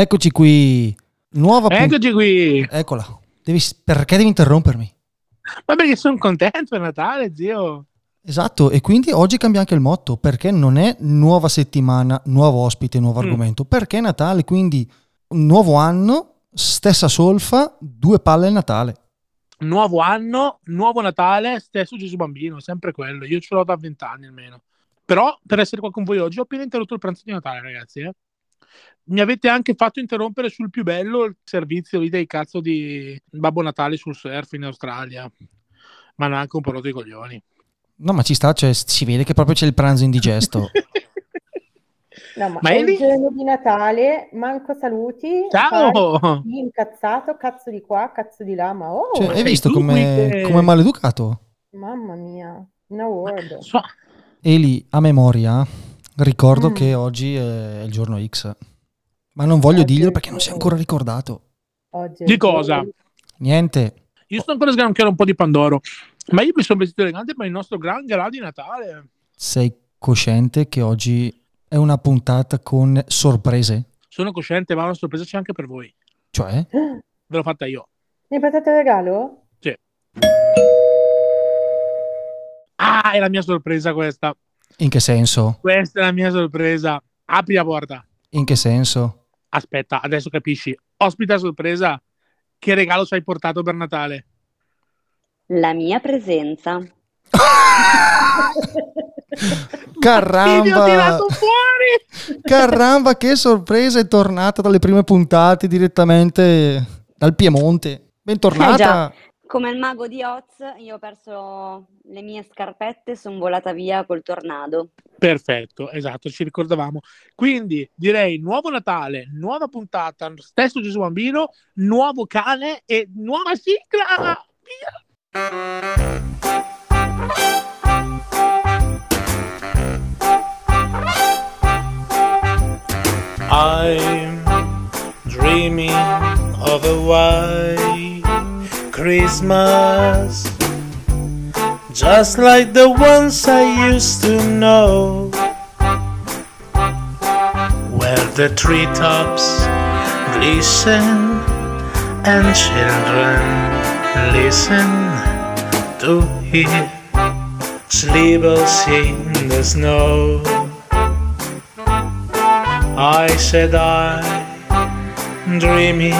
Eccoci qui. Nuova Eccoci qui. Eccola. Perché devi interrompermi? Ma perché sono contento, è Natale, zio. Esatto, e quindi oggi cambia anche il motto, perché non è nuova settimana, nuovo ospite, nuovo argomento, perché è Natale, quindi nuovo anno, stessa solfa, due palle al Natale. Nuovo anno, nuovo Natale, stesso Gesù Bambino, sempre quello. Io ce l'ho da 20 anni almeno. Però, per essere qua con voi oggi, ho appena interrotto il pranzo di Natale, ragazzi, eh. Mi avete anche fatto interrompere sul più bello, il servizio lì dei cazzo di Babbo Natale sul surf in Australia. Ma neanche un po' rotto i coglioni. No, ma ci sta, cioè, si vede che proprio c'è il pranzo indigesto. No, ma è il giorno di Natale, manco saluti. Ciao! Pari, incazzato, cazzo di qua, cazzo di là, ma oh! Cioè, hai visto come è maleducato? Mamma mia, una word. Eli, a memoria, ricordo che oggi è il giorno X. Ma non voglio dirglielo perché non si è ancora ricordato. Oggi di cosa? Niente. Io sto ancora sgranchiando un po' di Pandoro. Ma io mi sono vestito elegante per il nostro gran galà di Natale. Sei cosciente che oggi è una puntata con sorprese? Sono cosciente, ma una sorpresa c'è anche per voi. Cioè? Ve l'ho fatta io. Mi hai portato il regalo? Sì. Ah, è la mia sorpresa questa. In che senso? Questa è la mia sorpresa. Apri la porta. In che senso? Aspetta, adesso capisci. Ospita sorpresa, che regalo ci hai portato per Natale? La mia presenza. Caramba! Ti ho tirato fuori! Caramba, che sorpresa, è tornata dalle prime puntate direttamente dal Piemonte. Bentornata! Già. Come il mago di Oz, io ho perso le mie scarpette, sono volata via col tornado. Perfetto, esatto, ci ricordavamo. Quindi direi nuovo Natale, nuova puntata, stesso Gesù Bambino, nuovo cane e nuova sigla! Via! I'm dreaming of a white Christmas, just like the ones I used to know, where the treetops glisten and children listen to hear sleigh bells in the snow. I said I'm dreaming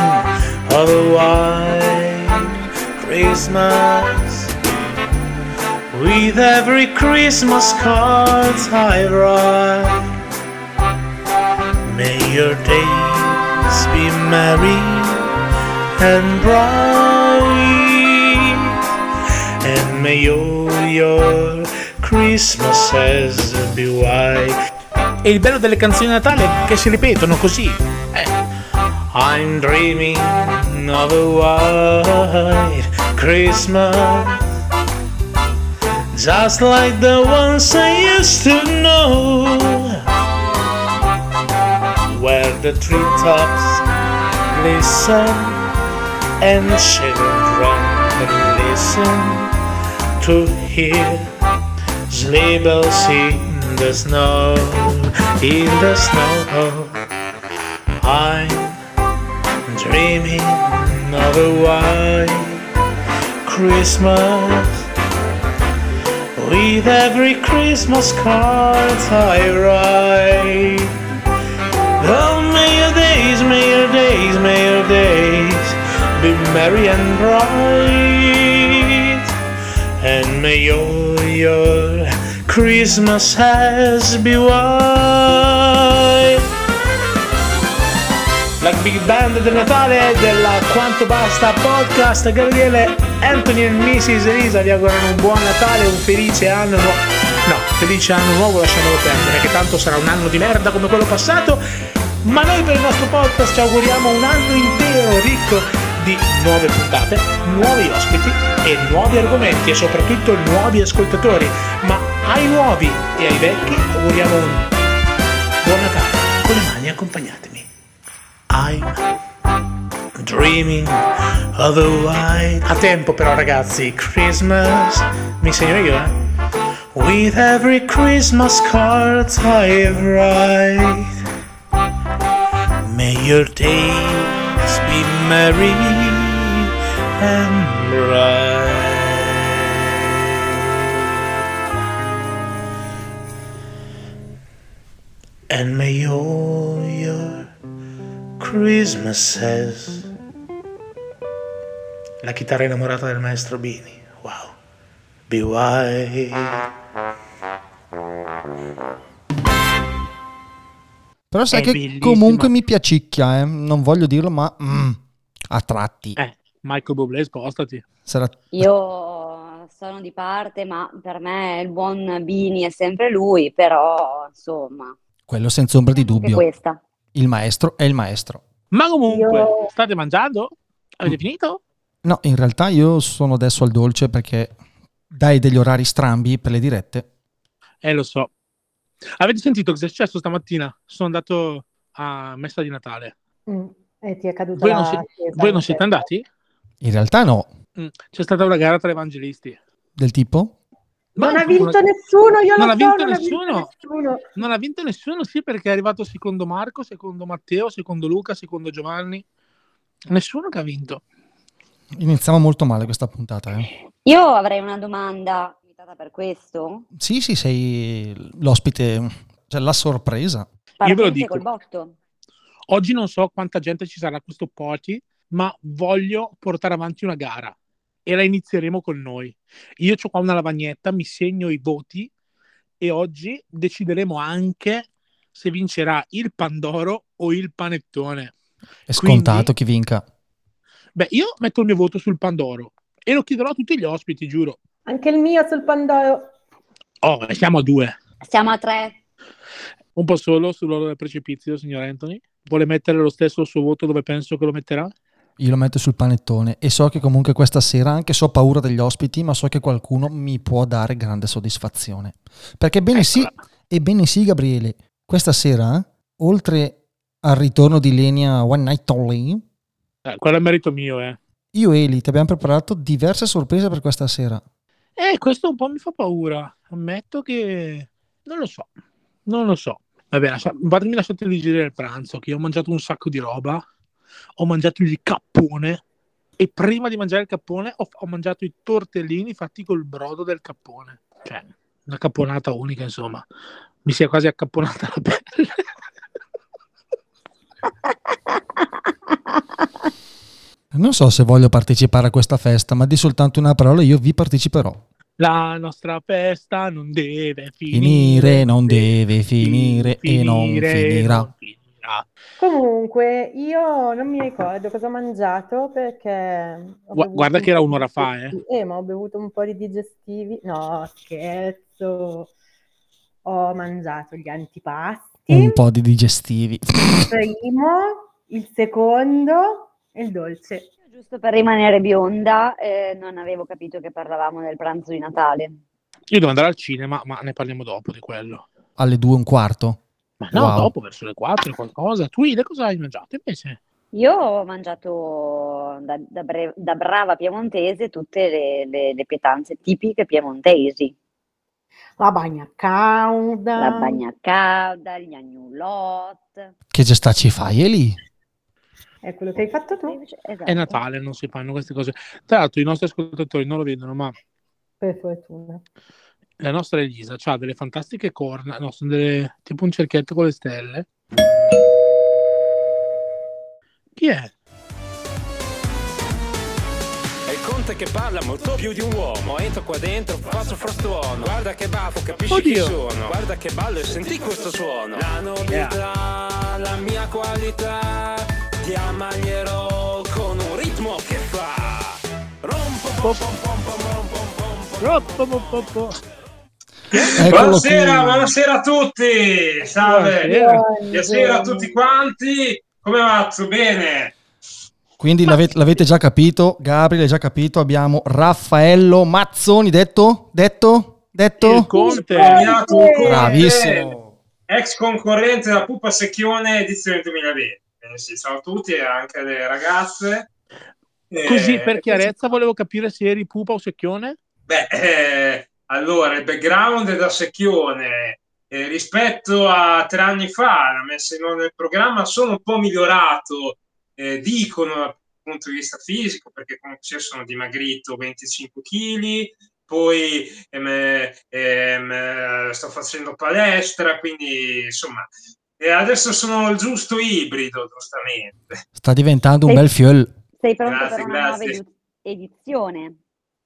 of a white Christmas, with every Christmas card I write. May your days be merry and bright, and may all your Christmases be white. E il bello delle canzoni di Natale che si ripetono così. I'm dreaming of a white Christmas, just like the ones I used to know, where the treetops glisten and children listen to hear sleigh bells in the snow, in the snow. I'm dreaming of a white Christmas, with every Christmas card I write. Oh, may your days, may your days, may your days be merry and bright, and may all your Christmas has be white. La big band del Natale della Quanto Basta Podcast. Gabriele, Anthony e Mrs. Elisa vi augurano un buon Natale, un felice anno nuovo. No, felice anno nuovo lasciamolo perdere, che tanto sarà un anno di merda come quello passato. Ma noi per il nostro podcast ci auguriamo un anno intero ricco di nuove puntate, nuovi ospiti e nuovi argomenti e soprattutto nuovi ascoltatori. Ma ai nuovi e ai vecchi auguriamo un buon Natale. Con le mani accompagnatemi. I'm dreaming of a white. A tempo però ragazzi, Christmas. Mi segno io, eh? With every Christmas card I write. May your days be merry and bright, and may all your Christmases. La chitarra innamorata del maestro Bini. Wow. Be wise. Però sai che bellissimo. Comunque mi piacicchia, non voglio dirlo, ma a tratti. Michael Bublé, spostati. Io sono di parte, ma per me il buon Bini è sempre lui, però insomma. Quello senza ombra di dubbio. Questa. Il maestro è il maestro. Ma comunque, state mangiando? Avete finito? No, in realtà io sono adesso al dolce perché dai degli orari strambi per le dirette. Lo so. Avete sentito cosa è successo stamattina? Sono andato a messa di Natale. E ti è caduta la chiesa? Voi non siete andati? In realtà no. C'è stata una gara tra evangelisti. Del tipo? Non ha vinto nessuno, io non so, non ha vinto nessuno, sì, perché è arrivato secondo Marco, secondo Matteo, secondo Luca, secondo Giovanni. Nessuno che ha vinto. Iniziamo molto male questa puntata. Io avrei una domanda. Per questo? Sì, sei l'ospite, cioè la sorpresa. Io ve lo dico. Col botto. Oggi non so quanta gente ci sarà a questo party, ma voglio portare avanti una gara e la inizieremo con noi. Io ho qua una lavagnetta, mi segno i voti e oggi decideremo anche se vincerà il Pandoro o il Panettone. È scontato. Quindi, chi vinca? Beh, io metto il mio voto sul Pandoro e lo chiederò a tutti gli ospiti, giuro. Anche il mio sul Pandoro. Oh, siamo a due. Siamo a tre. Un po' solo sull'oro del precipizio, signor Anthony. Vuole mettere lo stesso suo voto dove penso che lo metterà? Io lo metto sul panettone e so che comunque questa sera, anche se ho paura degli ospiti, ma so che qualcuno mi può dare grande soddisfazione. Perché bene Eccola. Sì, e bene sì, Gabriele, questa sera, oltre al ritorno di Lenia One Night Only... quello è merito mio, Io e Eli ti abbiamo preparato diverse sorprese per questa sera. Questo un po' mi fa paura, ammetto che non lo so. Vabbè, lasciate digerire il pranzo, che io ho mangiato un sacco di roba, ho mangiato il cappone e prima di mangiare il cappone ho mangiato i tortellini fatti col brodo del cappone, cioè una capponata unica, insomma, mi si è quasi accapponata la pelle. Non so se voglio partecipare a questa festa, ma di soltanto una parola io vi parteciperò. La nostra festa non deve finire, non deve finire e non finirà. Comunque, io non mi ricordo cosa ho mangiato perché... Guarda che era un'ora fa, ma ho bevuto un po' di digestivi. No, scherzo. Ho mangiato gli antipasti. Un po' di digestivi. Il primo, il secondo... il dolce. Giusto per rimanere bionda, non avevo capito che parlavamo del pranzo di Natale. Io devo andare al cinema, ma ne parliamo dopo di quello. Alle 2:15? Ma no, dopo, verso le 4 qualcosa. Tu, Ile, cosa hai mangiato invece? Io ho mangiato da brava piemontese tutte le pietanze tipiche piemontesi. La bagna cauda, gli agnolot. Che gesta ci fai, Eli? È quello che hai fatto tu. Esatto. È Natale, non si fanno queste cose. Tra l'altro i nostri ascoltatori non lo vedono, ma per fortuna la nostra Elisa ha delle fantastiche corna, no, sono delle... tipo un cerchietto con le stelle. Chi è? È il conte che parla molto più di un uomo. Entro qua dentro, faccio frastuono. Guarda che baffo, capisci chi sono. Guarda che ballo e senti questo suono. La novità, la mia qualità. Ti ammaglierò con un ritmo che fa Buonasera a tutti. Salve. Buonasera a tutti quanti. Come va? Bene. Quindi l'avete già capito, Gabriele già capito, abbiamo Raffaello Mazzoni, detto? Il conte. Bravissimo. Ex concorrente da Pupa e Secchione edizione 2020. Sì, ciao a tutti e anche alle ragazze. Così per chiarezza volevo capire se eri Pupa o Secchione. Allora il background è da Secchione, rispetto a 3 anni fa, la messa in onda del programma, sono un po' migliorato, dicono dal punto di vista fisico, perché comunque io sono dimagrito 25 kg, poi sto facendo palestra, quindi insomma, adesso sono il giusto ibrido, giustamente. Sta diventando un bel fiol. Sei pronto per una nuova edizione?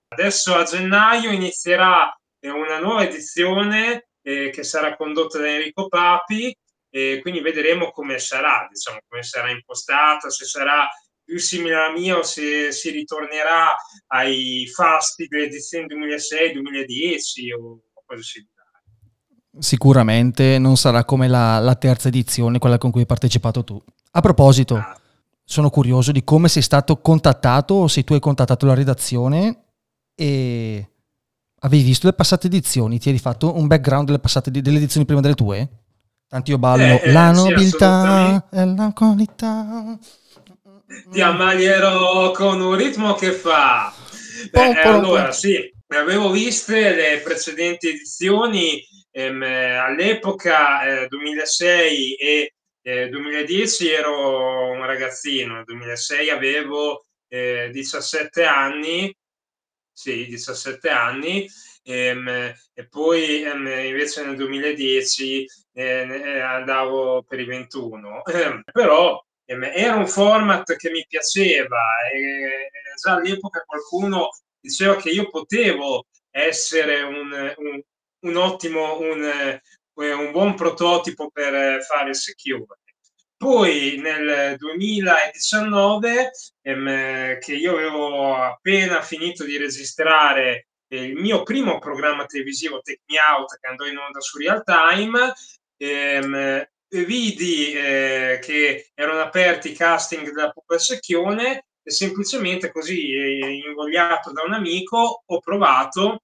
Adesso a gennaio inizierà una nuova edizione che sarà condotta da Enrico Papi, quindi vedremo come sarà, diciamo, come sarà impostata, se sarà più simile alla mia o se si ritornerà ai fasti dell'edizione 2006-2010 o cose simili. Sicuramente non sarà come la terza edizione, quella con cui hai partecipato tu. A proposito, sono curioso di come sei stato contattato o se tu hai contattato la redazione e avevi visto le passate edizioni, ti eri fatto un background delle edizioni prima delle tue? Tanto io ballo la nobiltà e la qualità. Ti ammalierò con un ritmo che fa. Allora sì, avevo viste le precedenti edizioni all'epoca 2006 e 2010 ero un ragazzino, nel 2006 avevo 17 anni. Sì, 17 anni, e poi invece nel 2010 andavo per i 21, però era un format che mi piaceva, già all'epoca qualcuno diceva che io potevo essere un buon prototipo per fare il secure. Poi nel 2019, che io avevo appena finito di registrare il mio primo programma televisivo, Take Me Out, che andò in onda su Real Time, vidi che erano aperti i casting della Pupa e Secchione e semplicemente così, invogliato da un amico, ho provato,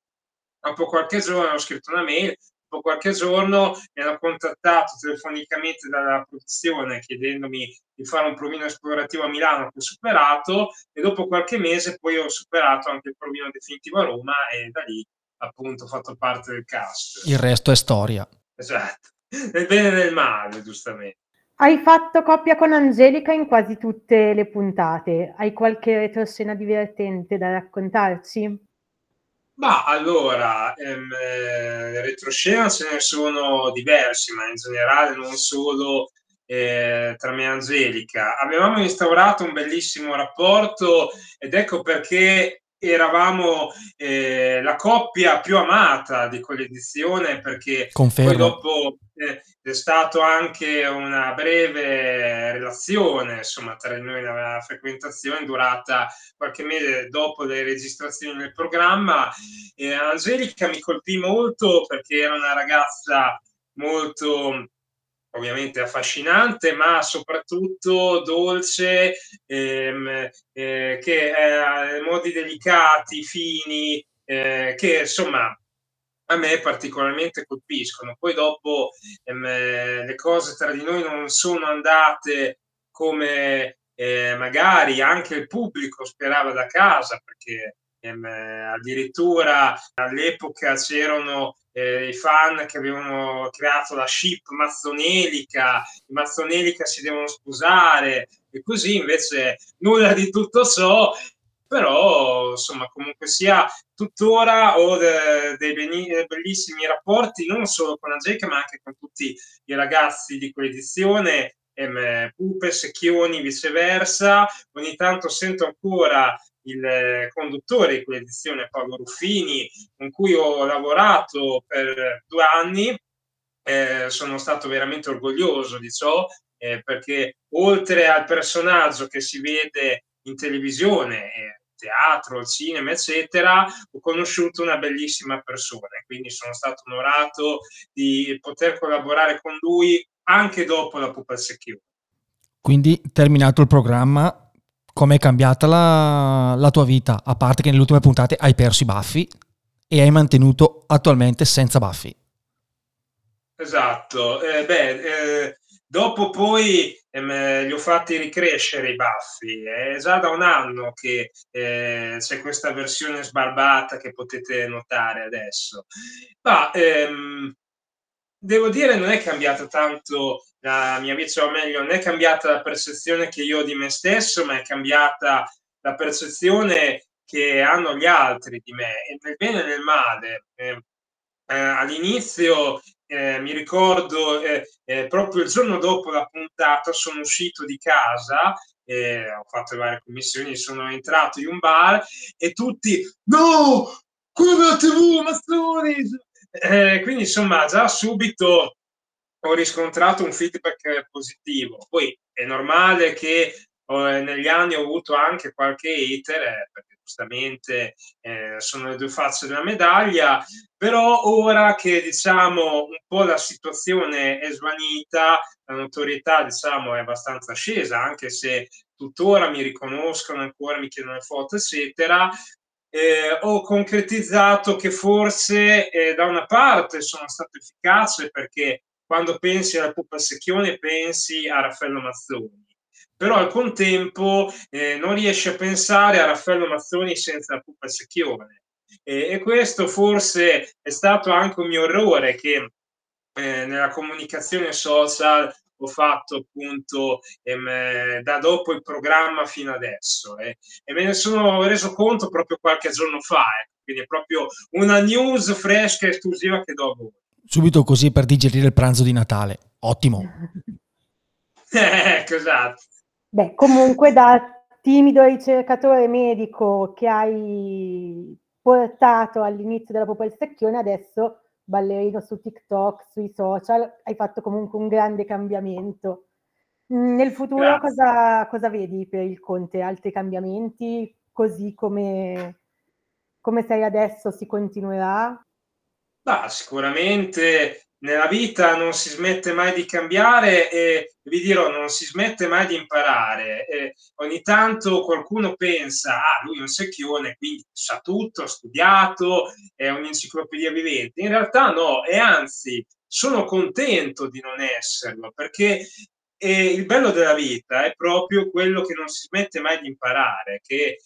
dopo qualche giorno ho scritto una mail, dopo qualche giorno mi hanno contattato telefonicamente dalla produzione chiedendomi di fare un provino esplorativo a Milano che ho superato, e dopo qualche mese poi ho superato anche il provino definitivo a Roma e da lì appunto ho fatto parte del cast. Il resto è storia. Esatto, nel bene e nel male, giustamente. Hai fatto coppia con Angelica in quasi tutte le puntate. Hai qualche retroscena divertente da raccontarci? Ma allora, retroscena ce ne sono diversi, ma in generale non solo tra me e Angelica. Avevamo instaurato un bellissimo rapporto ed ecco perché eravamo la coppia più amata di quell'edizione, perché confermo. Poi dopo c'è stata anche una breve relazione, insomma, tra noi, la frequentazione durata qualche mese dopo le registrazioni del programma. Angelica mi colpì molto perché era una ragazza molto, ovviamente, affascinante, ma soprattutto dolce, che modi delicati, fini, che insomma a me particolarmente colpiscono. Poi dopo le cose tra di noi non sono andate come magari anche il pubblico sperava da casa, perché addirittura all'epoca c'erano i fan che avevano creato la ship mazzonelica, i mazzonelica si devono sposare e così, invece nulla di tutto ciò, però insomma comunque sia tuttora ho dei bellissimi rapporti non solo con Angelica ma anche con tutti i ragazzi di quell'edizione, Pupe, Secchioni, viceversa. Ogni tanto sento ancora il conduttore di quell'edizione, Paolo Ruffini, con cui ho lavorato per 2 anni. Sono stato veramente orgoglioso di ciò, perché oltre al personaggio che si vede in televisione, teatro, cinema, eccetera, ho conosciuto una bellissima persona, quindi sono stato onorato di poter collaborare con lui anche dopo la Pupa Secchione. Quindi, terminato il programma, com'è cambiata la tua vita? A parte che nelle ultime puntate hai perso i baffi e hai mantenuto attualmente senza baffi. Esatto. Dopo poi li ho fatti ricrescere i baffi. È già da 1 anno che c'è questa versione sbarbata che potete notare adesso. Ma devo dire, non è cambiata tanto la mia vita, o meglio, non è cambiata la percezione che io ho di me stesso, ma è cambiata la percezione che hanno gli altri di me, e nel bene e nel male. All'inizio mi ricordo proprio il giorno dopo la puntata sono uscito di casa, ho fatto le varie commissioni, sono entrato in un bar e tutti no, come la TV Mazzoni! Quindi insomma già subito ho riscontrato un feedback positivo. Poi è normale che negli anni ho avuto anche qualche hater, perché giustamente sono le due facce della medaglia, però ora che diciamo un po' la situazione è svanita, la notorietà diciamo è abbastanza scesa, anche se tuttora mi riconoscono ancora, mi chiedono le foto eccetera, ho concretizzato che forse da una parte sono stato efficace, perché quando pensi alla Pupa e Secchione pensi a Raffaello Mazzoni, però al contempo non riesci a pensare a Raffaello Mazzoni senza la Pupa e Secchione, e questo forse è stato anche un mio errore, che nella comunicazione social ho fatto appunto da dopo il programma fino adesso, e me ne sono reso conto proprio qualche giorno fa, quindi è proprio una news fresca e esclusiva che do a voi. Subito così per digerire il pranzo di Natale, ottimo. Ecco, esatto. Beh, comunque da timido ricercatore medico che hai portato all'inizio della Pupa e Secchione, adesso ballerino su TikTok, sui social, hai fatto comunque un grande cambiamento. Nel futuro cosa vedi per il Conte? Altri cambiamenti? Così come sei adesso si continuerà? Bah, sicuramente nella vita non si smette mai di cambiare, e vi dirò, non si smette mai di imparare. Ogni tanto qualcuno pensa, lui è un secchione, quindi sa tutto, ha studiato, è un'enciclopedia vivente. In realtà no, e anzi, sono contento di non esserlo, perché il bello della vita è proprio quello che non si smette mai di imparare, che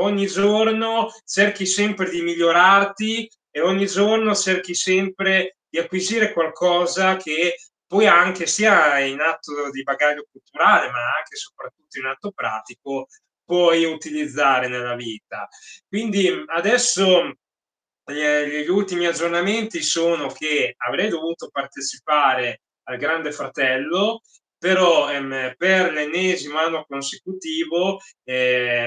ogni giorno cerchi sempre di migliorarti, e ogni giorno cerchi sempre di acquisire qualcosa che poi anche sia in atto di bagaglio culturale, ma anche e soprattutto in atto pratico, puoi utilizzare nella vita. Quindi adesso gli ultimi aggiornamenti sono che avrei dovuto partecipare al Grande Fratello, però per l'ennesimo anno consecutivo mi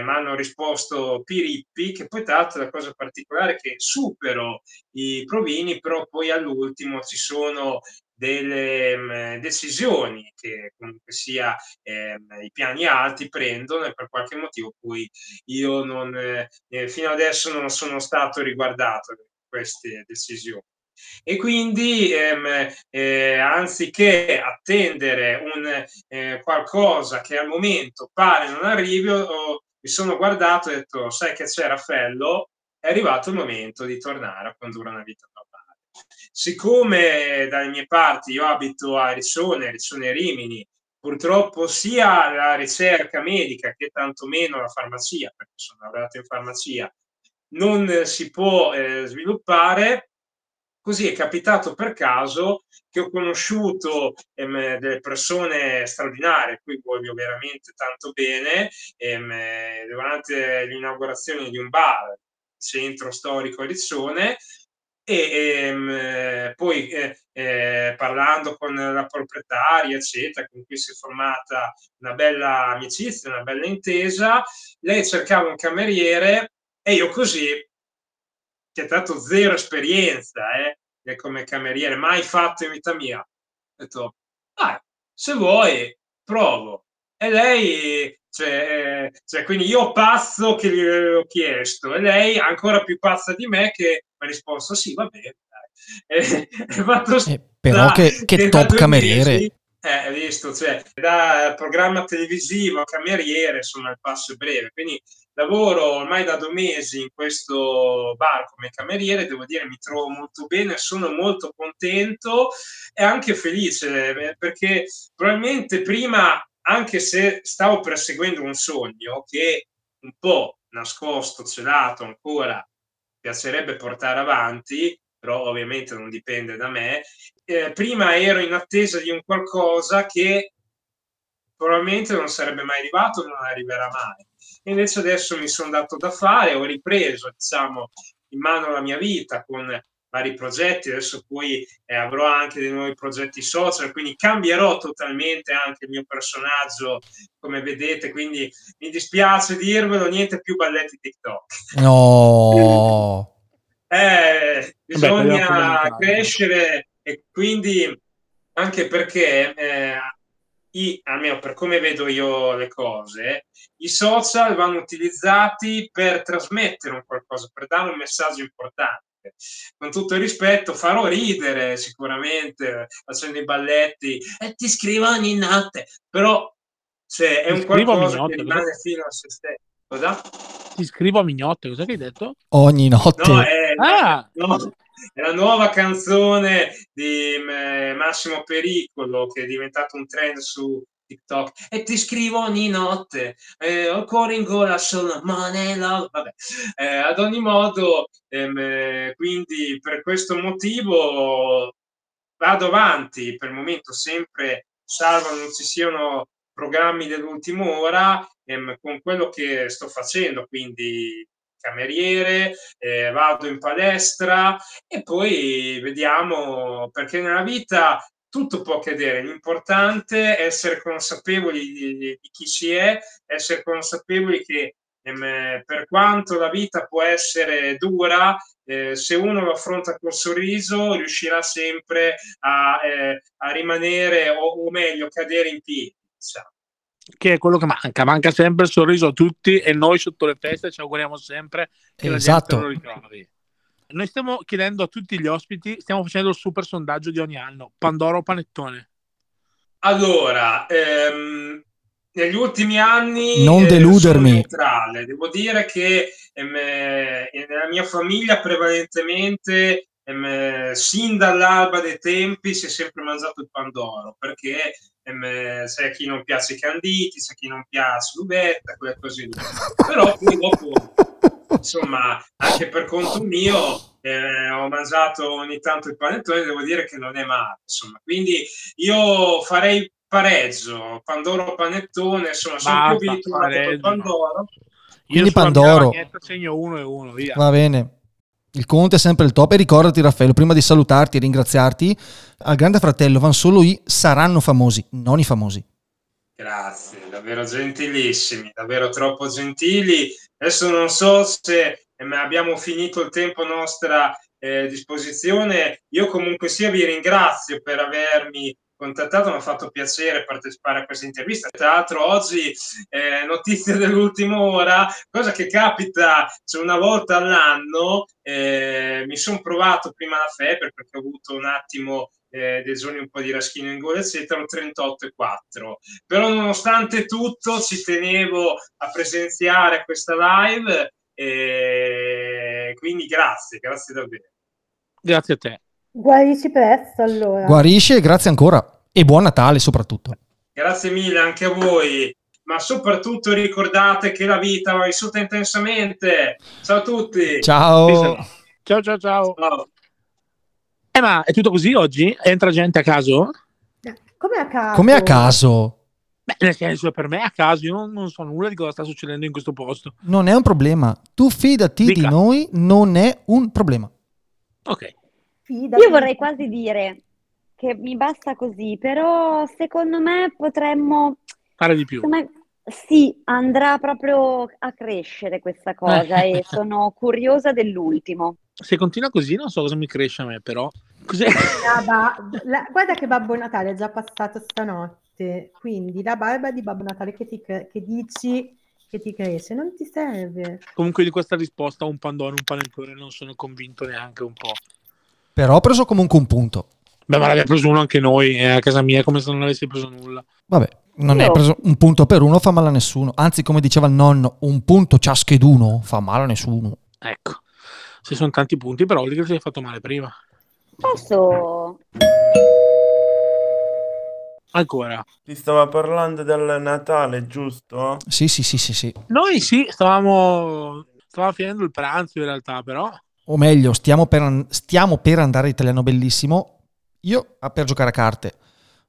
hanno risposto Pirippi, che poi tra l'altro la cosa particolare è che supero i provini, però poi all'ultimo ci sono delle decisioni che comunque sia i piani alti prendono, e per qualche motivo poi io fino adesso non sono stato riguardato da queste decisioni. E quindi anziché attendere un qualcosa che al momento pare non arrivi, mi sono guardato e ho detto, sai che c'è Raffaello, è arrivato il momento di tornare a condurre una vita normale. Siccome dalle mie parti io abito a Riccione Rimini, purtroppo sia la ricerca medica che tantomeno la farmacia, perché sono lavorato in farmacia, non si può sviluppare. Così è capitato per caso che ho conosciuto delle persone straordinarie, cui voglio veramente tanto bene, durante l'inaugurazione di un bar, centro storico a Rizzone, e poi parlando con la proprietaria, eccetera, con cui si è formata una bella amicizia, una bella intesa, lei cercava un cameriere e io così, che è tanto zero esperienza come cameriere, mai fatto in vita mia, ho detto, se vuoi provo, e lei quindi io pazzo che gliel'ho chiesto, e lei ancora più pazza di me che mi ha risposto sì, va bene, è fatto però che top cameriere, visto, da programma televisivo a cameriere, sono al passo breve. Quindi lavoro ormai da 2 mesi in questo bar come cameriere, devo dire mi trovo molto bene, sono molto contento e anche felice, perché probabilmente prima, anche se stavo perseguendo un sogno che un po' nascosto, celato ancora, piacerebbe portare avanti, però ovviamente non dipende da me. Prima ero in attesa di un qualcosa che probabilmente non sarebbe mai arrivato, non arriverà mai. E invece adesso mi sono dato da fare, ho ripreso, diciamo, in mano la mia vita con vari progetti, adesso poi avrò anche dei nuovi progetti social, quindi cambierò totalmente anche il mio personaggio, come vedete, quindi mi dispiace dirvelo, niente più balletti TikTok. No! Bisogna crescere, e quindi anche perché almeno per come vedo io le cose, i social vanno utilizzati per trasmettere un qualcosa, per dare un messaggio importante. Con tutto il rispetto, farò ridere sicuramente facendo i balletti e ti scrivo ogni notte, però cioè, è un qualcosa che rimane fino a se stesso. Cosa? Ti scrivo a mignotte, cosa che hai detto? Ogni notte. No, è la nuova canzone di Massimo Pericolo che è diventato un trend su TikTok. E ti scrivo ogni notte, ho il cuore in gola, sono money love. Vabbè. Ad ogni modo, quindi per questo motivo vado avanti per il momento sempre, salvo non ci siano programmi dell'ultima ora, con quello che sto facendo, quindi cameriere, vado in palestra e poi vediamo, perché nella vita tutto può cadere, l'importante è essere consapevoli di chi si è, essere consapevoli che per quanto la vita può essere dura, se uno lo affronta col sorriso riuscirà sempre a rimanere, o meglio, cadere in piedi, diciamo. Che è quello che manca sempre il sorriso a tutti, e noi sotto le feste ci auguriamo sempre che la gente lo ritrovi. Noi stiamo chiedendo a tutti gli ospiti, stiamo facendo il super sondaggio di ogni anno, Pandoro o Panettone? Allora, negli ultimi anni non deludermi, sono neutrale. Devo dire che nella mia famiglia prevalentemente sin dall'alba dei tempi si è sempre mangiato il Pandoro, perché c'è chi non piace i canditi, c'è chi non piace l'uvetta, quelle cose lì. Però poi dopo, insomma, anche per conto mio ho mangiato ogni tanto il panettone, devo dire che non è male, insomma. Quindi io farei pareggio, Pandoro panettone, insomma, sono più abituato al Pandoro. Quindi Pandoro. Segno 1-1, via. Va bene. Il conto è sempre il top, e ricordati Raffaello, prima di salutarti e ringraziarti, al Grande Fratello van solo i saranno famosi, non i famosi. Grazie, davvero gentilissimi, davvero troppo gentili. Adesso non so se abbiamo finito il tempo a nostra disposizione, io comunque sia vi ringrazio per avermi contattato, mi ha fatto piacere partecipare a questa intervista. Tra l'altro oggi notizie dell'ultima ora, cosa che capita, cioè, una volta all'anno, mi sono provato prima la febbre perché ho avuto un attimo dei giorni un po' di raschino in gola eccetera, 38,4, però nonostante tutto ci tenevo a presenziare questa live, quindi grazie davvero. Grazie a te. Guarisci presto, allora. Guarisci, e grazie ancora. E buon Natale soprattutto. Grazie mille anche a voi. Ma soprattutto ricordate che la vita va vissuta intensamente. Ciao a tutti. Ciao. Ciao. Ma è tutto così oggi? Entra gente a caso? Come a caso? Beh, nel senso, per me è a caso. Io non so nulla di cosa sta succedendo in questo posto. Non è un problema. Tu fidati di noi, non è un problema. Ok. Io vorrei quasi dire che mi basta così, però secondo me potremmo fare di più. Sì, andrà proprio a crescere questa cosa e sono curiosa dell'ultimo. Se continua così non so cosa mi cresce a me, però. Guarda che Babbo Natale è già passato stanotte, quindi la barba di Babbo Natale che dici che ti cresce non ti serve. Comunque di questa risposta un pandoro, un panettone non sono convinto neanche un po'. Però ho preso comunque un punto. Beh, ma l'abbiamo preso uno anche noi, a casa mia, come se non avessi preso nulla. Vabbè, non hai preso un punto per uno, fa male a nessuno. Anzi, come diceva il nonno, un punto ciascheduno fa male a nessuno. Ecco, ci sono tanti punti, però Oliver si è fatto male prima. Posso? Ancora. Ti stava parlando del Natale, giusto? Sì. Noi sì, stavamo finendo il pranzo in realtà, però... o meglio, stiamo per andare Italiano Bellissimo, io per giocare a carte,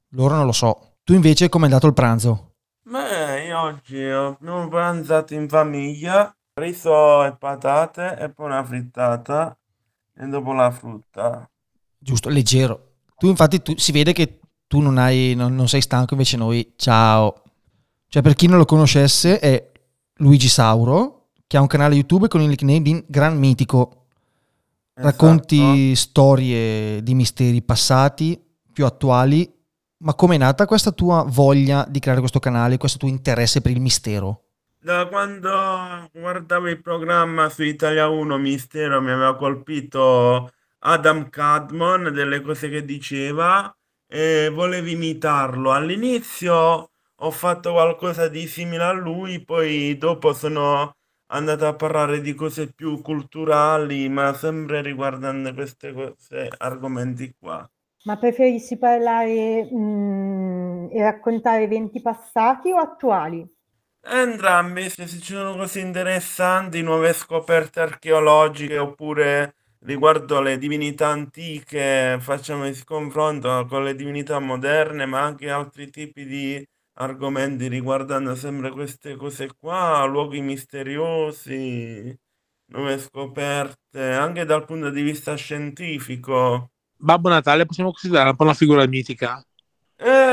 loro non lo so. Tu invece come è andato il pranzo? Beh, io oggi ho pranzato in famiglia, riso e patate e poi una frittata e dopo la frutta. Giusto, leggero. Tu infatti si vede che tu non sei stanco, invece noi, ciao. Cioè, per chi non lo conoscesse, è Luigi Sauro, che ha un canale YouTube con il nickname di Gran Mitico. Esatto. Racconti storie di misteri passati, più attuali. Ma com'è nata questa tua voglia di creare questo canale, questo tuo interesse per il mistero? Da quando guardavo il programma su Italia 1 Mistero mi aveva colpito Adam Kadmon, delle cose che diceva, e volevo imitarlo. All'inizio ho fatto qualcosa di simile a lui, poi dopo sono andato a parlare di cose più culturali, ma sempre riguardando queste cose, argomenti qua. Ma preferisci parlare e raccontare eventi passati o attuali? Entrambi, se ci sono cose interessanti, nuove scoperte archeologiche oppure riguardo le divinità antiche, facciamo il confronto con le divinità moderne, ma anche altri tipi di argomenti riguardando sempre queste cose qua, luoghi misteriosi, nuove scoperte, anche dal punto di vista scientifico. Babbo Natale possiamo considerare un po' una figura mitica?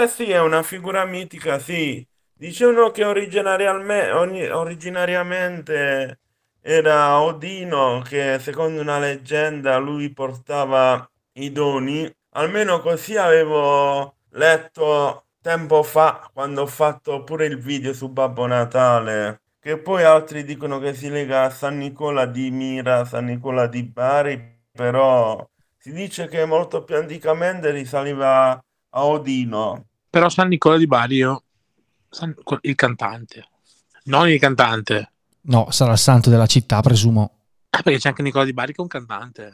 Sì, è una figura mitica, sì. Dicevano che originariamente era Odino, che secondo una leggenda lui portava i doni. Almeno così avevo letto tempo fa, quando ho fatto pure il video su Babbo Natale. Che poi altri dicono che si lega a San Nicola di Bari, però si dice che molto più anticamente risaliva a Odino. Però San Nicola di Bari, il cantante. Non il cantante. No, sarà il santo della città, presumo. Perché c'è anche Nicola di Bari che è un cantante.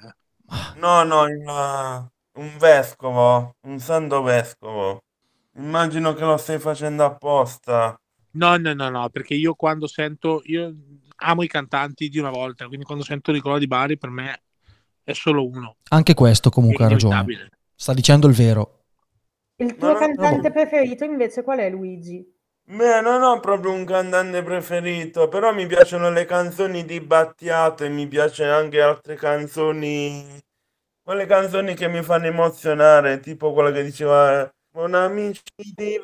No, un vescovo, un santo vescovo. Immagino che lo stai facendo apposta. No, perché io quando sento... Io amo i cantanti di una volta, quindi quando sento Nicola di Bari per me... è solo uno. Anche questo comunque ha ragione. Sta dicendo il vero. Il tuo cantante preferito invece qual è, Luigi? Beh, non ho proprio un cantante preferito, però mi piacciono le canzoni di Battiato e mi piacciono anche altre canzoni, quelle canzoni che mi fanno emozionare, tipo quella che diceva "Buon amici di 20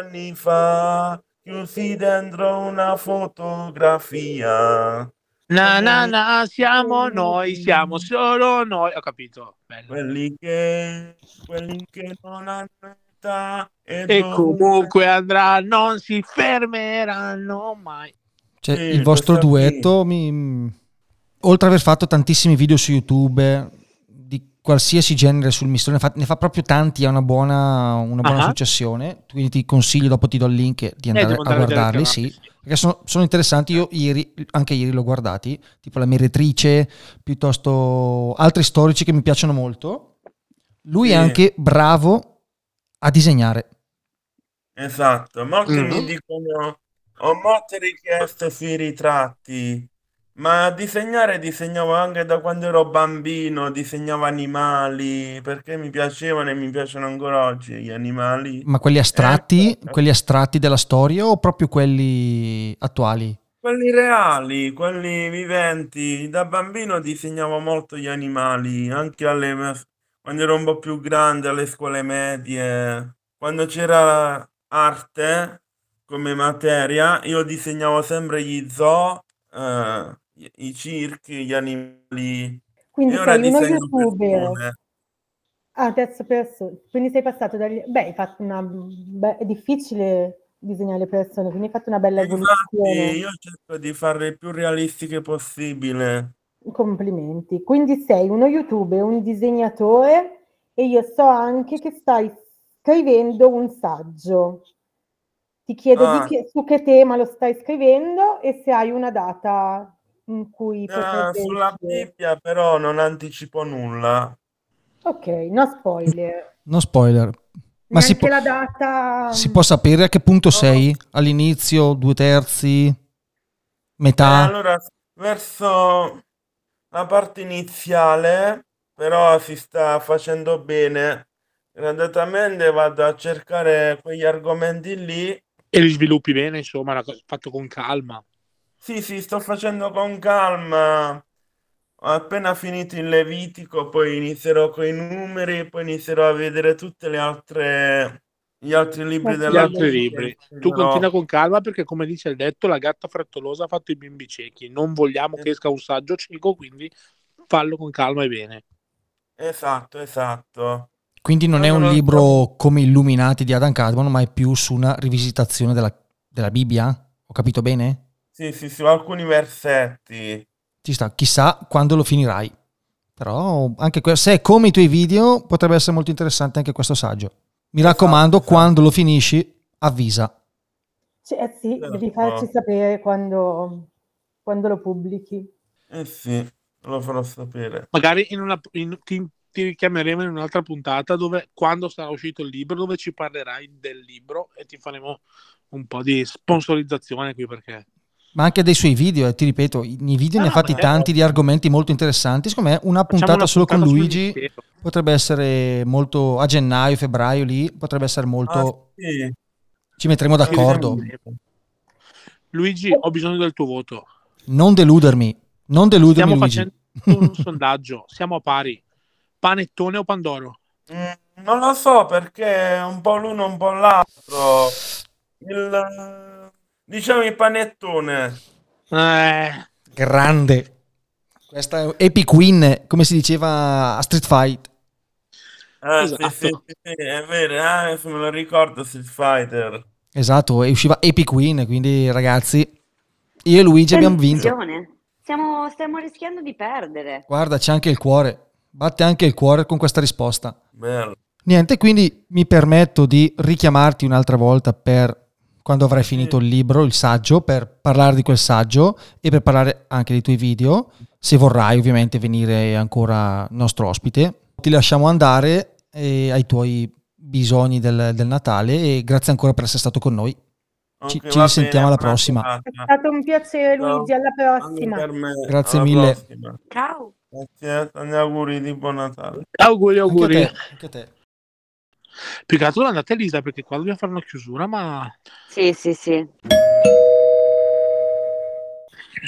anni fa, chiusi dentro una fotografia". Na, siamo noi, siamo solo noi. Ho capito. Bello. Quelli che non hanno età e comunque andranno, non si fermeranno mai. Cioè, il vostro duetto, oltre ad aver fatto tantissimi video su YouTube di qualsiasi genere sul mistero, ne fa proprio tanti, è una buona successione. Quindi ti consiglio, dopo ti do il link, di andare a guardarli, sì. Perché sono interessanti, io anche ieri l'ho guardati, tipo La Meretrice, piuttosto altri storici che mi piacciono molto. Lui è anche bravo a disegnare. Esatto, molti mi dicono, ho molte richieste sui ritratti, ma disegnavo anche da quando ero bambino, disegnavo animali, perché mi piacevano e mi piacciono ancora oggi gli animali. Ma quelli astratti della storia o proprio quelli attuali? Quelli reali, quelli viventi. Da bambino disegnavo molto gli animali, anche quando ero un po' più grande, alle scuole medie. Quando c'era arte come materia, io disegnavo sempre gli zoo, i circhi, gli animali. Quindi sei uno youtuber a terza persona, quindi sei passato dagli... Beh, hai fatto è difficile disegnare le persone, quindi hai fatto una bella evoluzione. Infatti, io cerco di farle il più realistiche possibile. Complimenti. Quindi sei uno youtuber, un disegnatore, e io so anche che stai scrivendo un saggio. Ti chiedo su che tema lo stai scrivendo e se hai una data in cui... Sulla Bibbia però non anticipo nulla. Ok, no spoiler. No spoiler. Ma la data... Si può sapere a che punto sei? All'inizio, 2/3, metà? Allora, verso... la parte iniziale, però si sta facendo bene. Grandatamente vado a cercare quegli argomenti lì. E li sviluppi bene, insomma, fatto con calma. Sì, sto facendo con calma. Ho appena finito il Levitico, poi inizierò con i numeri, poi inizierò a vedere tutte le altre... gli altri libri della altri libri. Tu continua con calma, perché come dice il detto, la gatta frettolosa ha fatto i bimbi ciechi. Non vogliamo che esca un saggio cieco, quindi fallo con calma e bene. Esatto. Quindi non è un libro come Illuminati di Adam Kadmon, ma è più su una rivisitazione della Bibbia? Ho capito bene? Sì, alcuni versetti. Ci sta, chissà quando lo finirai. Però anche se è come i tuoi video, potrebbe essere molto interessante anche questo saggio. Mi raccomando, esatto. Quando lo finisci, avvisa. Sì, devi farci sapere quando lo pubblichi. Sì, lo farò sapere. Magari ti richiameremo in un'altra puntata quando sarà uscito il libro, dove ci parlerai del libro e ti faremo un po' di sponsorizzazione qui, perché... Ma anche dei suoi video, ti ripeto, i video ne ha fatti tanti di argomenti molto interessanti. Secondo me una puntata solo con Luigi potrebbe essere molto, a gennaio, febbraio lì, potrebbe essere molto... Sì. Ci metteremo d'accordo. Luigi, ho bisogno del tuo voto. Non deludermi, stiamo Luigi. Facendo un sondaggio, siamo a pari. Panettone o Pandoro? Non lo so, perché un po' l'uno, un po' l'altro. Diciamo il panettone. Grande. Questa Epic Win, come si diceva a Street Fight. Esatto. Sì, è vero, me lo ricordo Street Fighter. Esatto, e usciva Epic Win, quindi ragazzi, io e Luigi abbiamo vinto. Stiamo rischiando di perdere. Guarda, c'è anche il cuore. Batte anche il cuore con questa risposta. Bello. Niente, quindi mi permetto di richiamarti un'altra volta per... quando avrai finito il libro, il saggio, per parlare di quel saggio e per parlare anche dei tuoi video, se vorrai ovviamente venire ancora nostro ospite. Ti lasciamo andare ai tuoi bisogni del Natale e grazie ancora per essere stato con noi. Okay, ci risentiamo alla prossima. È stato un piacere, Luigi, alla prossima. Grazie alla mille. Prossima. Ciao. Grazie, tanti auguri di buon Natale. Auguri. Anche a te. Più che altro andate a Lisa, perché qua dobbiamo fare una chiusura, ma... Sì.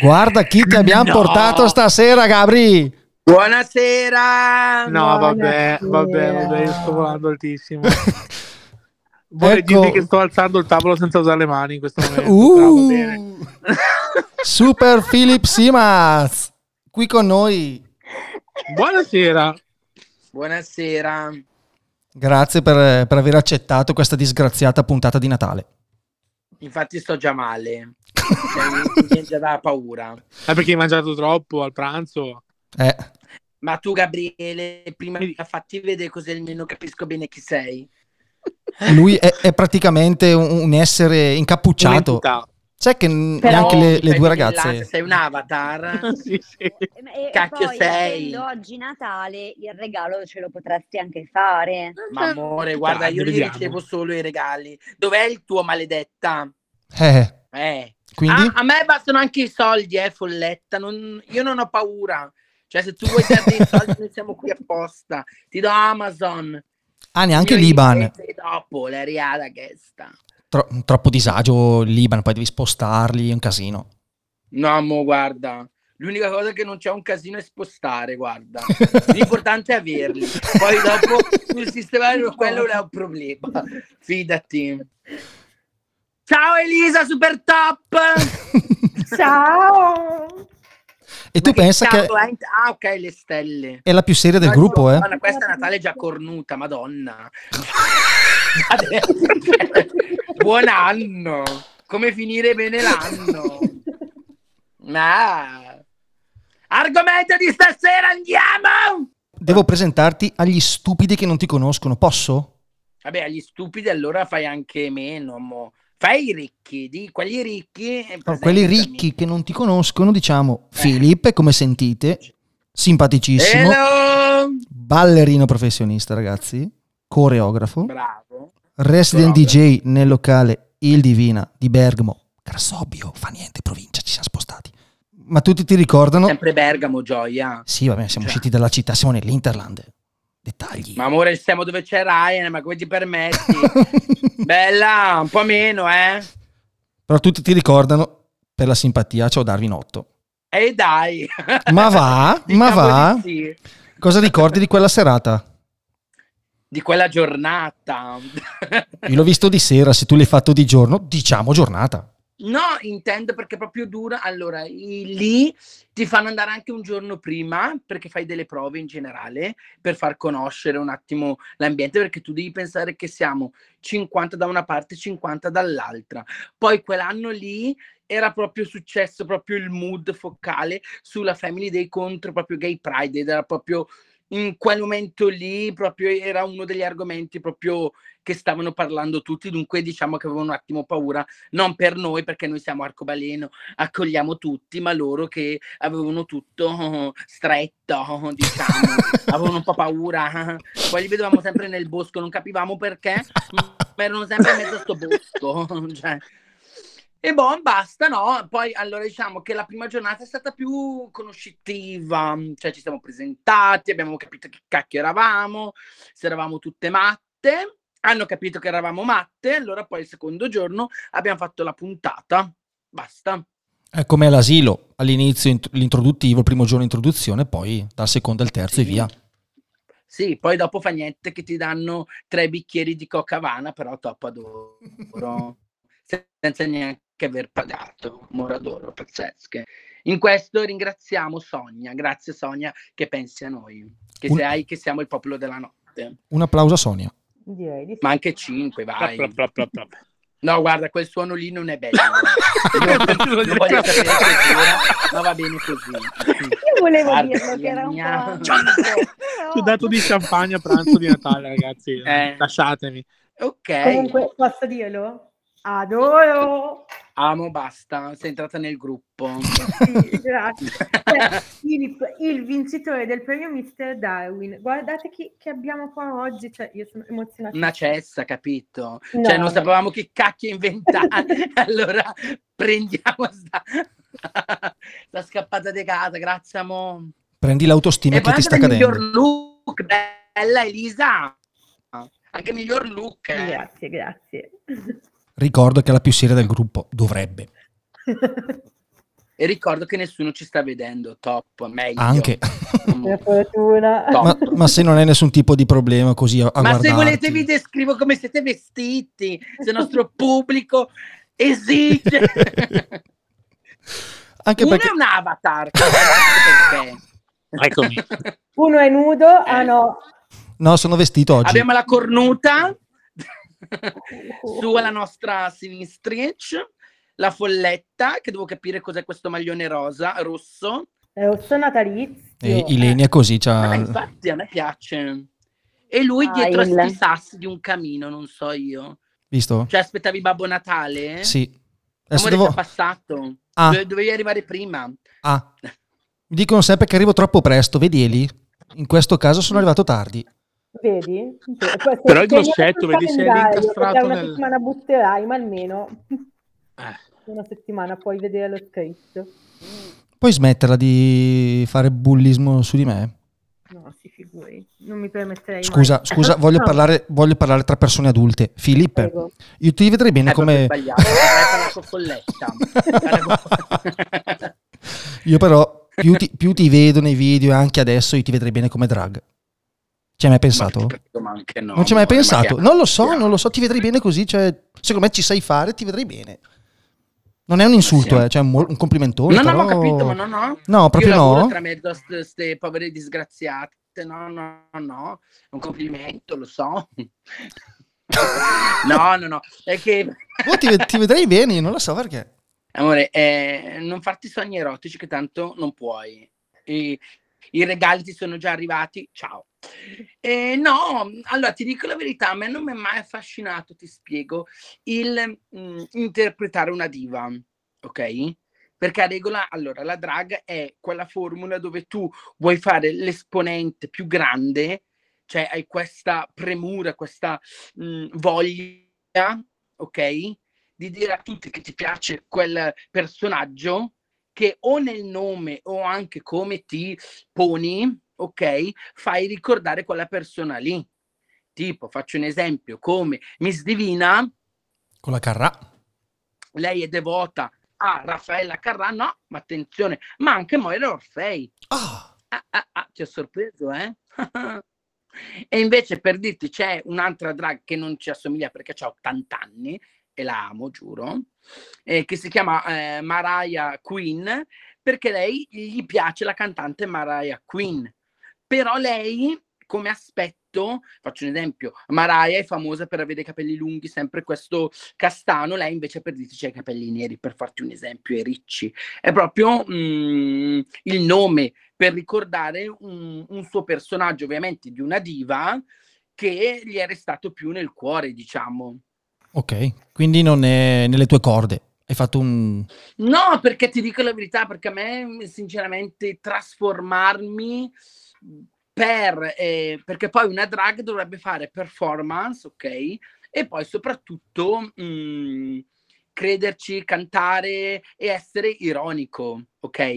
Guarda chi ti abbiamo portato stasera, Gabri! Buonasera! No, vabbè, io sto volando altissimo. Vorrei dirvi che sto alzando il tavolo senza usare le mani in questo momento. Super Filippo Simas, qui con noi. Buonasera. Grazie per aver accettato questa disgraziata puntata di Natale. Infatti sto già male. Mi già dà paura. Perché hai mangiato troppo al pranzo? Ma tu, Gabriele, prima fatti vedere cos'è, non capisco bene chi sei. Lui è praticamente un essere incappucciato. Sai che neanche le due ragazze... Sei un avatar? Sì. E cacchio poi, sei! Oggi Natale il regalo ce lo potresti anche fare. Ma amore, guarda, io li ricevo solo i regali. Dov'è il tuo maledetta? Quindi? A me bastano anche i soldi, folletta. Io non ho paura. Cioè, se tu vuoi darmi i soldi, noi siamo qui apposta. Ti do Amazon. Neanche l'Iban. Dopo, la riada che sta. Troppo disagio l'Iban, poi devi spostarli, è un casino. No, amore, guarda, l'unica cosa che non c'è un casino è spostare, guarda. L'importante è averli. Poi dopo sul sistema quello non è un problema. Fidati. Ciao Elisa, super top! Ciao! E tu pensa che... ok, le stelle. È la più seria del gruppo, Madonna, questa Natale è già cornuta, madonna. Buon anno, come finire bene l'anno. Argomento di stasera, andiamo. Devo presentarti agli stupidi che non ti conoscono, posso? Vabbè, agli stupidi allora fai anche meno, fai i ricchi, quelli ricchi. Quelli ricchi che non ti conoscono, diciamo, Filippo, come sentite, simpaticissimo. Hello! Ballerino professionista, ragazzi, coreografo. Bravo. Resident DJ nel locale Il Divina di Bergamo, Crassobbio, fa niente, provincia, ci siamo spostati. Ma tutti ti ricordano? Sempre Bergamo, gioia. Sì, va bene, siamo usciti dalla città, siamo nell'Interland. Dettagli. Ma amore, siamo dove c'è Ryan, ma come ti permetti? Bella, un po' meno, eh? Però tutti ti ricordano per la simpatia, ciao Darvin Otto. E dai! Ma va, ma va. Sì. Cosa ricordi di quella serata? Di quella giornata? Io l'ho visto di sera, se tu l'hai fatto di giorno, diciamo giornata. No, intendo perché proprio dura. Allora, lì ti fanno andare anche un giorno prima, perché fai delle prove in generale, per far conoscere un attimo l'ambiente, perché tu devi pensare che siamo 50 da una parte, 50 dall'altra. Poi quell'anno lì era proprio successo, proprio il mood focale sulla Family Day contro proprio Gay Pride, ed era proprio... in quel momento lì proprio era uno degli argomenti proprio che stavano parlando tutti, dunque diciamo che avevano un attimo paura, non per noi perché noi siamo arcobaleno, accogliamo tutti, ma loro che avevano tutto stretto, diciamo, avevano un po' paura. Poi li vedevamo sempre nel bosco, non capivamo perché, ma erano sempre in mezzo a sto bosco, cioè. E boh, basta, no? Poi, allora, diciamo che la prima giornata è stata più conoscitiva, cioè ci siamo presentati, abbiamo capito che cacchio eravamo, se eravamo tutte matte, hanno capito che eravamo matte, allora poi il secondo giorno abbiamo fatto la puntata, basta. È come l'asilo, all'inizio l'introduttivo, il primo giorno introduzione, poi dal secondo al terzo sì. E via. Sì, poi dopo fa niente che ti danno 3 bicchieri di coca vana, però toppa d'oro, senza neanche che aver pagato, moradoro, pazzesche. In questo ringraziamo Sonia, grazie Sonia che pensi a noi, che sai che siamo il popolo della notte. Un applauso a Sonia. Ma anche 5, vai. No, guarda, quel suono lì non è bello. Non voglio sapere che era, ma va bene così. Io volevo dirlo che era un po'... Ci ho dato di champagne a pranzo di Natale, ragazzi, lasciatemi. Ok. Comunque, posso dirlo? Adoro! Amo, basta, sei entrata nel gruppo. Sì, grazie. Il vincitore del premio Mister Darwin. Guardate che abbiamo qua oggi, cioè io sono emozionata. Una cessa, capito? No. Cioè non sapevamo che cacchio inventare, allora prendiamo la scappata di casa, grazie amore. Prendi l'autostima che ti sta cadendo. Il miglior look, bella Elisa. Anche il miglior look. Grazie, grazie. Ricordo che è la più seria del gruppo, dovrebbe. E ricordo che nessuno ci sta vedendo, top, meglio. Anche. Ma se non è nessun tipo di problema così a guardarti. Se volete vi descrivo come siete vestiti, se il nostro pubblico esige. Anche uno perché... è un avatar. Eccomi. Uno è nudo, ah no. No, sono vestito oggi. Abbiamo la cornuta. Su alla nostra sinistriccia la folletta, che devo capire cos'è questo maglione rosa, rosso. È rosso natalizio. E Ilenia così c'ha... infatti a me piace. E lui dietro a sti sassi di un camino, non so io. Visto? Cioè aspettavi Babbo Natale? Sì. Adesso devo... passato. Ah. Dovevi arrivare prima. Ah. Mi dicono sempre che arrivo troppo presto, vedi lì? In questo caso sono arrivato tardi. Vedi? Questo però il grossetto, vedi se è incastrato una settimana butterai, ma almeno una settimana puoi vedere lo scritto. Puoi smetterla di fare bullismo su di me? No, si figuri, non mi permetterei. Scusa, mai. Scusa, voglio, no. voglio parlare tra persone adulte. Filippo, prego. Io ti vedrei bene come... Io però più ti vedo nei video, anche adesso, io ti vedrei bene come drag. Ci hai mai pensato? No, non ci hai mai pensato? Magari. Non lo so, ti vedrei bene così, cioè, secondo me ci sai fare, ti vedrei bene. Non è un insulto, cioè un complimentone. No, però... no, ho capito, ma no. No, proprio no. Io lavoro tra mezzo a queste povere disgraziate, no, un complimento, lo so. No, è che... Oh, ti vedrei bene, non lo so perché. Amore, non farti sogni erotici che tanto non puoi. I regali ti sono già arrivati, ciao. No, allora ti dico la verità, a me non mi è mai affascinato, ti spiego, il interpretare una diva, ok? Perché a regola, allora, la drag è quella formula dove tu vuoi fare l'esponente più grande, cioè hai questa premura, questa voglia, ok? Di dire a tutti che ti piace quel personaggio, che o nel nome o anche come ti poni, ok, fai ricordare quella persona lì. Tipo, faccio un esempio, come Miss Divina con la Carrà, lei è devota a Raffaella Carrà, no, ma attenzione, ma anche Moira Orfei. Ti ho sorpreso, eh? E invece, per dirti, c'è un'altra drag che non ci assomiglia perché ha 80 anni e la amo, giuro, che si chiama Mariah Queen, perché lei gli piace la cantante Mariah Queen, però lei come aspetto, faccio un esempio, Mariah è famosa per avere i capelli lunghi, sempre questo castano, lei invece per dirti c'ha i capelli neri, per farti un esempio, e ricci, è proprio il nome per ricordare un suo personaggio, ovviamente di una diva, che gli è restato più nel cuore, diciamo. Ok, quindi non è nelle tue corde, hai fatto un... No, perché ti dico la verità, perché a me sinceramente trasformarmi per... perché poi una drag dovrebbe fare performance, ok? E poi soprattutto crederci, cantare e essere ironico, ok?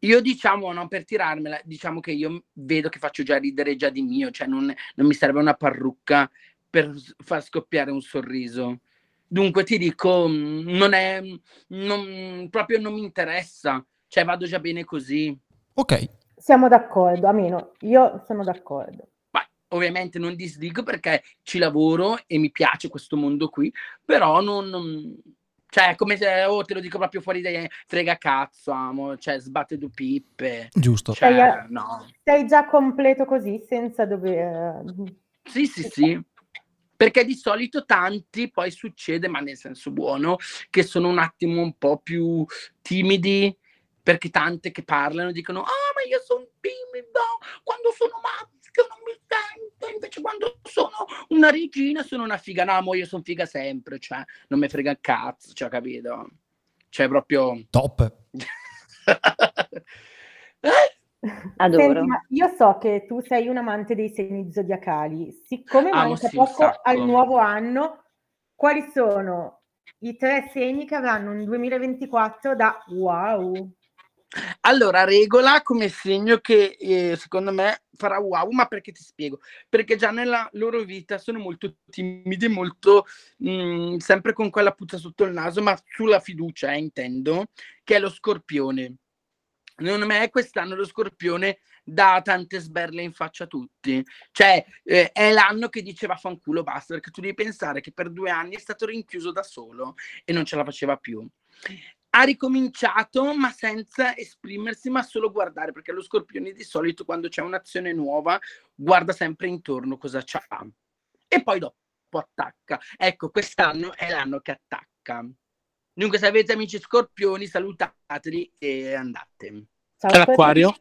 Io diciamo, no, per tirarmela, diciamo che io vedo che faccio già ridere già di mio, cioè non mi serve una parrucca per far scoppiare un sorriso. Dunque ti dico, proprio non mi interessa, cioè vado già bene così. Ok. Siamo d'accordo, almeno io sono d'accordo. Ma ovviamente non disdico perché ci lavoro e mi piace questo mondo qui, però cioè, come se, te lo dico proprio fuori dai frega cazzo, amo, cioè sbatte due pippe. Giusto. Cioè, sei già completo così, senza dover... Sì. Perché di solito tanti, poi succede, ma nel senso buono, che sono un attimo un po' più timidi, perché tante che parlano dicono ma io sono timido, quando sono maschio non mi sento, invece quando sono una regina sono una figa. No, mo io sono figa sempre, cioè, non mi frega il cazzo, cioè, capito? Cioè, proprio... Top! Adoro. Senti, ma io so che tu sei un amante dei segni zodiacali, siccome manca poco al nuovo anno, quali sono i 3 segni che avranno un 2024 da wow? Allora, regola come segno che secondo me farà wow, ma perché ti spiego, perché già nella loro vita sono molto timidi, molto sempre con quella puzza sotto il naso, ma sulla fiducia, intendo, che è lo Scorpione. Secondo me quest'anno lo Scorpione dà tante sberle in faccia a tutti, cioè è l'anno che diceva fanculo basta, perché tu devi pensare che per 2 anni è stato rinchiuso da solo e non ce la faceva più. Ha ricominciato ma senza esprimersi, ma solo guardare, perché lo Scorpione di solito quando c'è un'azione nuova guarda sempre intorno cosa c'ha e poi dopo attacca. Ecco, quest'anno è l'anno che attacca. Dunque, se avete amici scorpioni, salutateli e andate. L'acquario?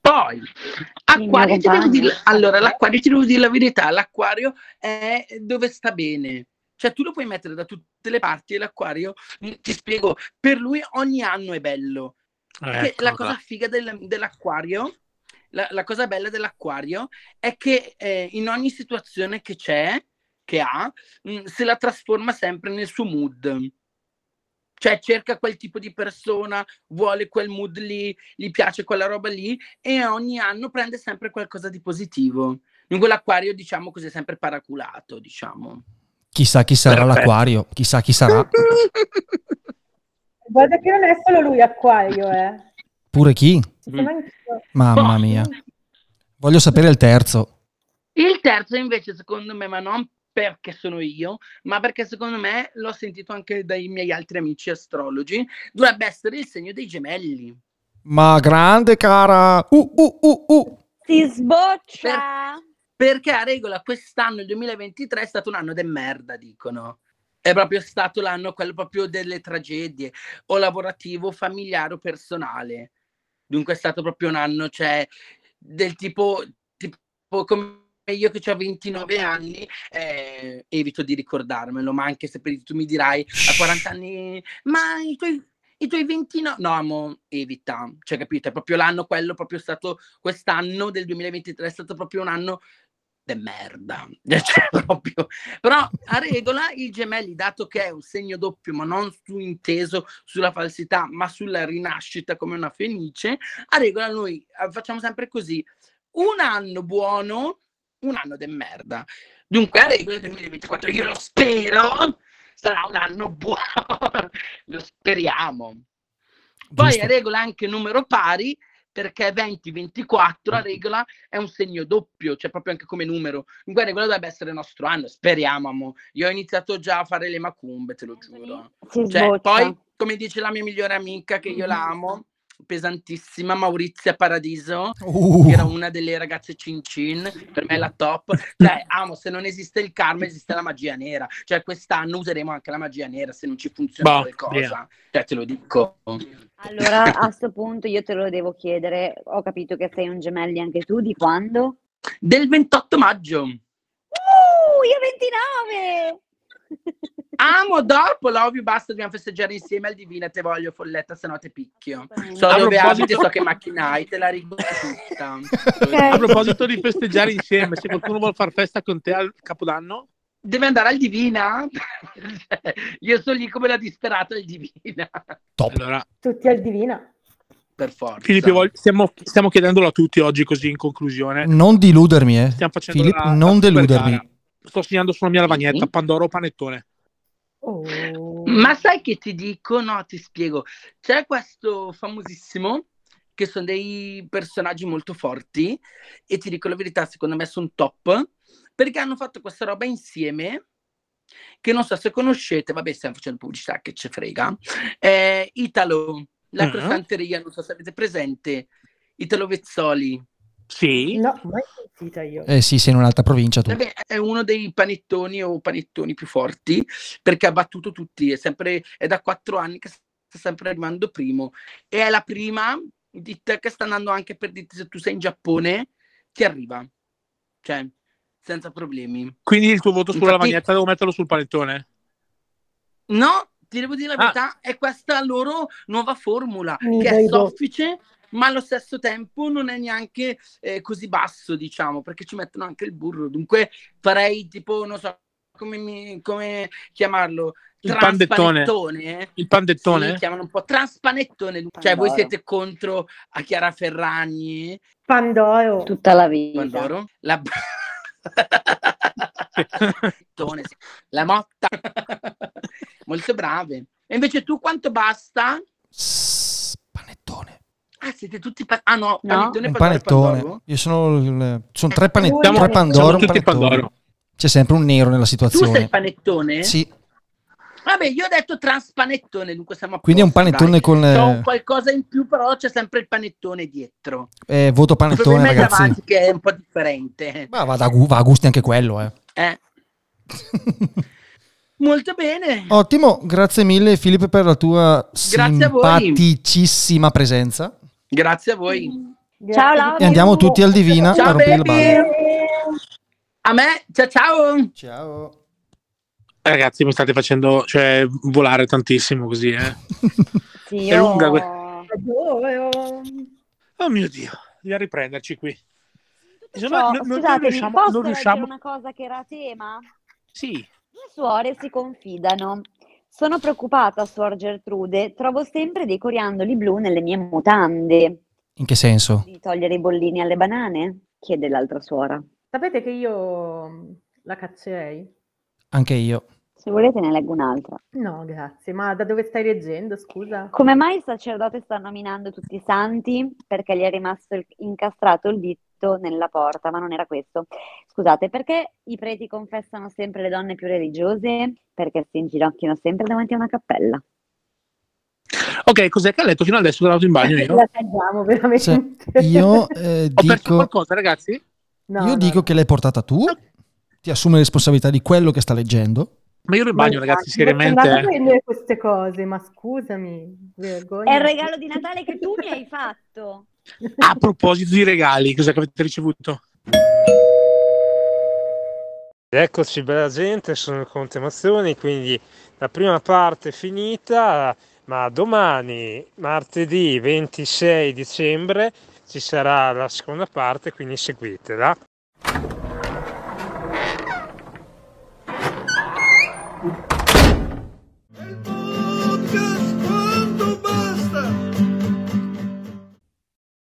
Poi, acquario, ti devo dire, allora, l'acquario, ti devo dire la verità, l'acquario è dove sta bene. Cioè, tu lo puoi mettere da tutte le parti e l'acquario, ti spiego, per lui ogni anno è bello. Ecco, la cosa figa dell'acquario, la cosa bella dell'acquario è che in ogni situazione che ha, se la trasforma sempre nel suo mood. Cioè cerca quel tipo di persona, vuole quel mood lì, gli piace quella roba lì e ogni anno prende sempre qualcosa di positivo. Dunque l'acquario, diciamo così, è sempre paraculato, diciamo. Chissà chi sarà l'acquario, chissà chi sarà. Guarda che non è solo lui acquario, eh. Pure chi? Mamma mia. Voglio sapere il terzo. Il terzo invece, secondo me, ma non perché sono io, ma perché secondo me, l'ho sentito anche dai miei altri amici astrologi, dovrebbe essere il segno dei gemelli. Ma grande cara! Si sboccia! Perché a regola quest'anno, il 2023, è stato un anno de merda, dicono. È proprio stato l'anno quello proprio delle tragedie, o lavorativo, familiare o personale. Dunque è stato proprio un anno, cioè, del tipo come... Io che ho 29 anni evito di ricordarmelo, ma anche se tu mi dirai a 40 anni ma i tuoi 29, no amo, evita, cioè capito, è proprio l'anno quello, proprio stato quest'anno del 2023 è stato proprio un anno de merda, cioè, proprio. Però a regola i gemelli, dato che è un segno doppio ma non su inteso sulla falsità ma sulla rinascita come una fenice, a regola noi facciamo sempre così: un anno buono, un anno de merda. Dunque a regola 2024, io lo spero, sarà un anno buono, lo speriamo. Poi a regola anche numero pari, perché 2024 a regola è un segno doppio, cioè proprio anche come numero. In regola dovrebbe essere il nostro anno, speriamo. Io ho iniziato già a fare le macumbe, te lo giuro. Cioè, poi, come dice la mia migliore amica, che io la amo, pesantissima, Maurizia Paradiso, che era una delle ragazze cincin, per me è la top. Cioè, amo, se non esiste il karma, esiste la magia nera. Cioè, quest'anno useremo anche la magia nera, se non ci funziona qualcosa. Yeah. Cioè, te lo dico. Allora, a sto punto io te lo devo chiedere. Ho capito che sei un gemelli anche tu, di quando? Del 28 maggio. Io 29! Amo, dopo l'ovvio, basta, dobbiamo festeggiare insieme al Divina, te voglio folletta, se no te picchio. So dove abiti, so che macchina hai, te la ricordo tutta. Okay. A proposito di festeggiare insieme, se qualcuno vuole far festa con te al Capodanno, deve andare al Divina. Io sono lì come la disperata al Divina. Top. Allora, tutti al Divina. Per forza. Filippo, stiamo chiedendolo a tutti oggi, così in conclusione. Non diludermi, Stiamo facendo Filippo, non deludermi. Cara. Sto segnando sulla mia lavagnetta, Pandoro o panettone. Ma sai che ti dico? No, ti spiego. C'è questo famosissimo, che sono dei personaggi molto forti, e ti dico la verità, secondo me sono top, perché hanno fatto questa roba insieme, che non so se conoscete, vabbè, stiamo facendo pubblicità, che ce frega, Italo, la crostanteria, non so se avete presente, Italo Vezzoli. Sì. No, mai sentita io. Sì, sei in un'altra provincia tu. Vabbè, è uno dei panettoni o panettoni più forti, perché ha battuto tutti, è da 4 anni che sta sempre arrivando primo, e è la prima ditta che sta andando anche per dirti, se tu sei in Giappone ti arriva, cioè senza problemi. Quindi il tuo voto sulla lavagnetta devo metterlo sul panettone? No, ti devo dire la verità, è questa loro nuova formula, che è soffice ma allo stesso tempo non è neanche così basso, diciamo, perché ci mettono anche il burro. Dunque farei tipo, non so come chiamarlo, il pandettone. Sì, chiamano un po' transpanettone. Pandoro. Cioè voi siete contro a Chiara Ferragni, Pandoro tutta la vita, Pandoro la la motta molto brave. E invece tu quanto basta? Panettone. Ah, siete tutti no. Panettone, panettone. Io sono 3 panettoni, 3 pandoro, tutti pandoro. C'è sempre un nero nella situazione. Tu sei panettone? Sì. Vabbè, io ho detto transpanettone, dunque siamo a quindi posto, è un panettone, dai. Con c'è un qualcosa in più, però c'è sempre il panettone dietro. Voto panettone, il ragazzi. Davanti, che è un po' differente. Ma va a gusti anche quello, Molto bene. Ottimo, grazie mille Filippo per la tua simpaticissima presenza. Grazie a voi. Ciao Laura. E andiamo tutti al Divina. Ciao, a rompere le balle. A me, ciao. Ciao. Ragazzi, mi state facendo volare tantissimo così, Sì, è lunga Oh mio Dio, devi riprenderci qui. Insomma, non riusciamo. Una cosa che era tema? Sì. Le suore si confidano. Sono preoccupata, Suor Gertrude, trovo sempre dei coriandoli blu nelle mie mutande. In che senso? Di togliere i bollini alle banane? Chiede l'altra suora. Sapete che io la caccerei? Anche io. Se volete ne leggo un'altra. No, grazie. Ma da dove stai leggendo, scusa? Come mai il sacerdote sta nominando tutti i santi? Perché gli è rimasto incastrato il dito nella porta, ma non era questo. Scusate, perché i preti confessano sempre le donne più religiose? Perché si inginocchiano sempre davanti a una cappella. Ok, cos'è che ha letto fino adesso? Sono andato in bagno io. La tagliamo, veramente. Cioè, io dico... Ho perso qualcosa, ragazzi? No, io dico che l'hai portata tu. No. Ti assumi responsabilità di quello che sta leggendo. Ma io ero in bagno, ragazzi, seriamente. Ma prendere queste cose, ma scusami, vergogna. È il regalo di Natale che tu mi hai fatto. A proposito di regali, cosa avete ricevuto? Eccoci, bella gente, sono il Conte Mazzoni, quindi la prima parte è finita, ma domani, martedì 26 dicembre, ci sarà la seconda parte, quindi seguitela.